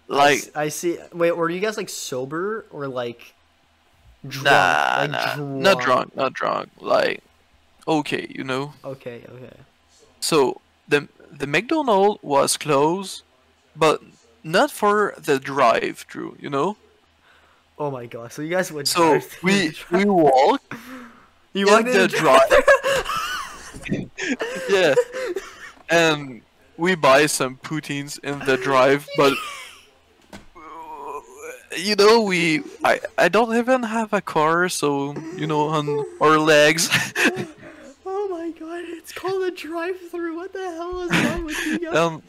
Like I, I see. Wait, were you guys like sober or like drunk? Nah, like, nah. Drunk? Not drunk, not drunk. Like okay, you know. Okay, okay. So the the McDonald's was closed, but not for the drive-through, you know. Oh my god! So you guys went. So we we walked. You walked the drive. Yeah, and we buy some poutines in the drive, but you know we I I don't even have a car, so you know on our legs. Oh my god! It's called a drive-through. What the hell is wrong with you guys? Um,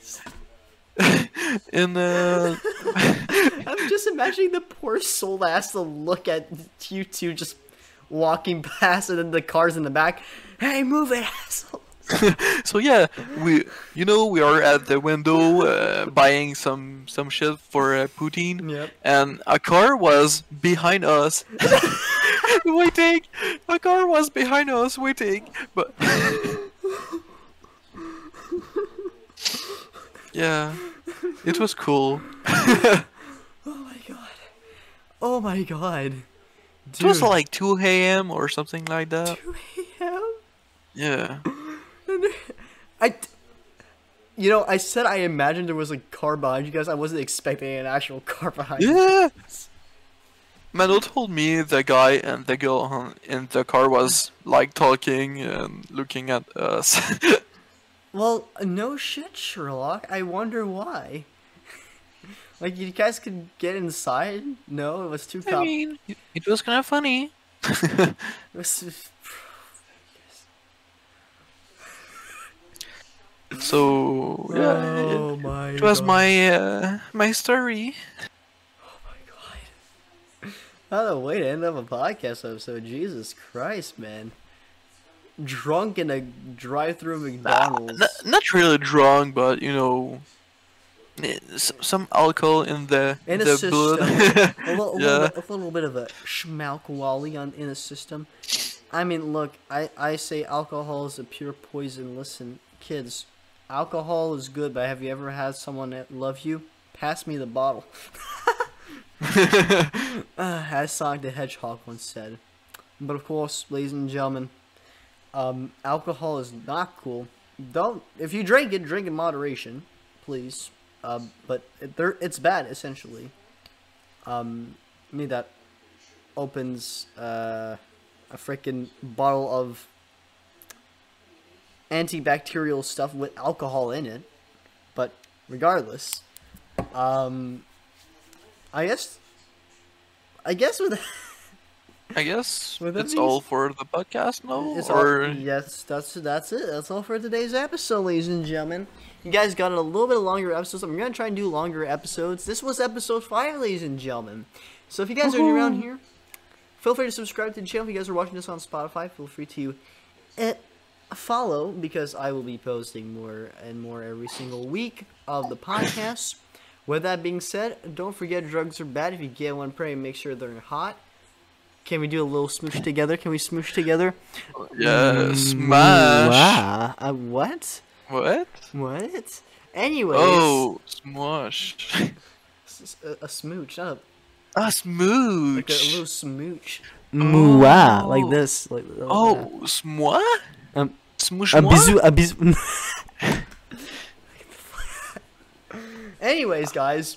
and uh, I'm just imagining the poor soul that has to look at you two just walking past, and then the cars in the back. Hey, move it, asshole! So yeah, we, you know, we are at the window uh, buying some some shit for uh, poutine, yep. And a car was behind us, waiting. A car was behind us, waiting. But yeah, it was cool. Oh my god! Oh my god! Dude. It was like two A M or something like that. two A M Yeah. I, you know, I said I imagined there was a car behind you guys. I wasn't expecting an actual car behind you. Yeah. Mano told me the guy and the girl in the car was like talking and looking at us. Well, no shit, Sherlock. I wonder why. Like, you guys could get inside? No, it was too I mean, it was kind of funny. It was just... So yeah, oh it, my it was god. my uh, my story. Oh my god! What a way to end up a podcast episode. Jesus Christ, man! Drunk in a drive-through McDonald's. Nah, not, not really drunk, but you know, some alcohol in the in, in the blood. a, little, yeah. little bit, a little bit of a schmalk wally on in the system. I mean, look, I I say alcohol is a pure poison. Listen, kids. Alcohol is good, but have you ever had someone that love you? Pass me the bottle. uh, as Sonic the Hedgehog once said. But of course, ladies and gentlemen, um, alcohol is not cool. Don't if you drink it, drink in moderation, please. Uh, but it, there, it's bad essentially. Um, I mean that opens uh, a freaking bottle of antibacterial stuff with alcohol in it, but regardless, um, I guess, I guess with, I guess with that's all for the podcast now. It's or... all, yes, that's that's it. That's all for today's episode, ladies and gentlemen. You guys got a little bit of longer episodes. I'm gonna try and do longer episodes. This was episode five, ladies and gentlemen. So if you guys Woo-hoo. are around here, feel free to subscribe to the channel. If you guys are watching this on Spotify, feel free to. Eh, follow, because I will be posting more and more every single week of the podcast. With that being said, don't forget drugs are bad. If you get one, pray and make sure they're hot. Can we do a little smoosh together? Can we smoosh together? Yeah, smash. Wow. Uh, what? What? What? Anyways. Oh, smosh. A, a smooch, not a... A smooch. Like a, a little smooch. Mwah, oh. Like this. Like, like oh, smosh? Um, Smoosh a bisou, a bisou. Anyways, guys,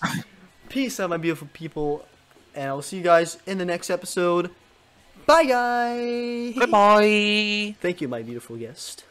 peace out, my beautiful people, and I'll see you guys in the next episode. Bye, guys. Goodbye. Thank you, my beautiful guest.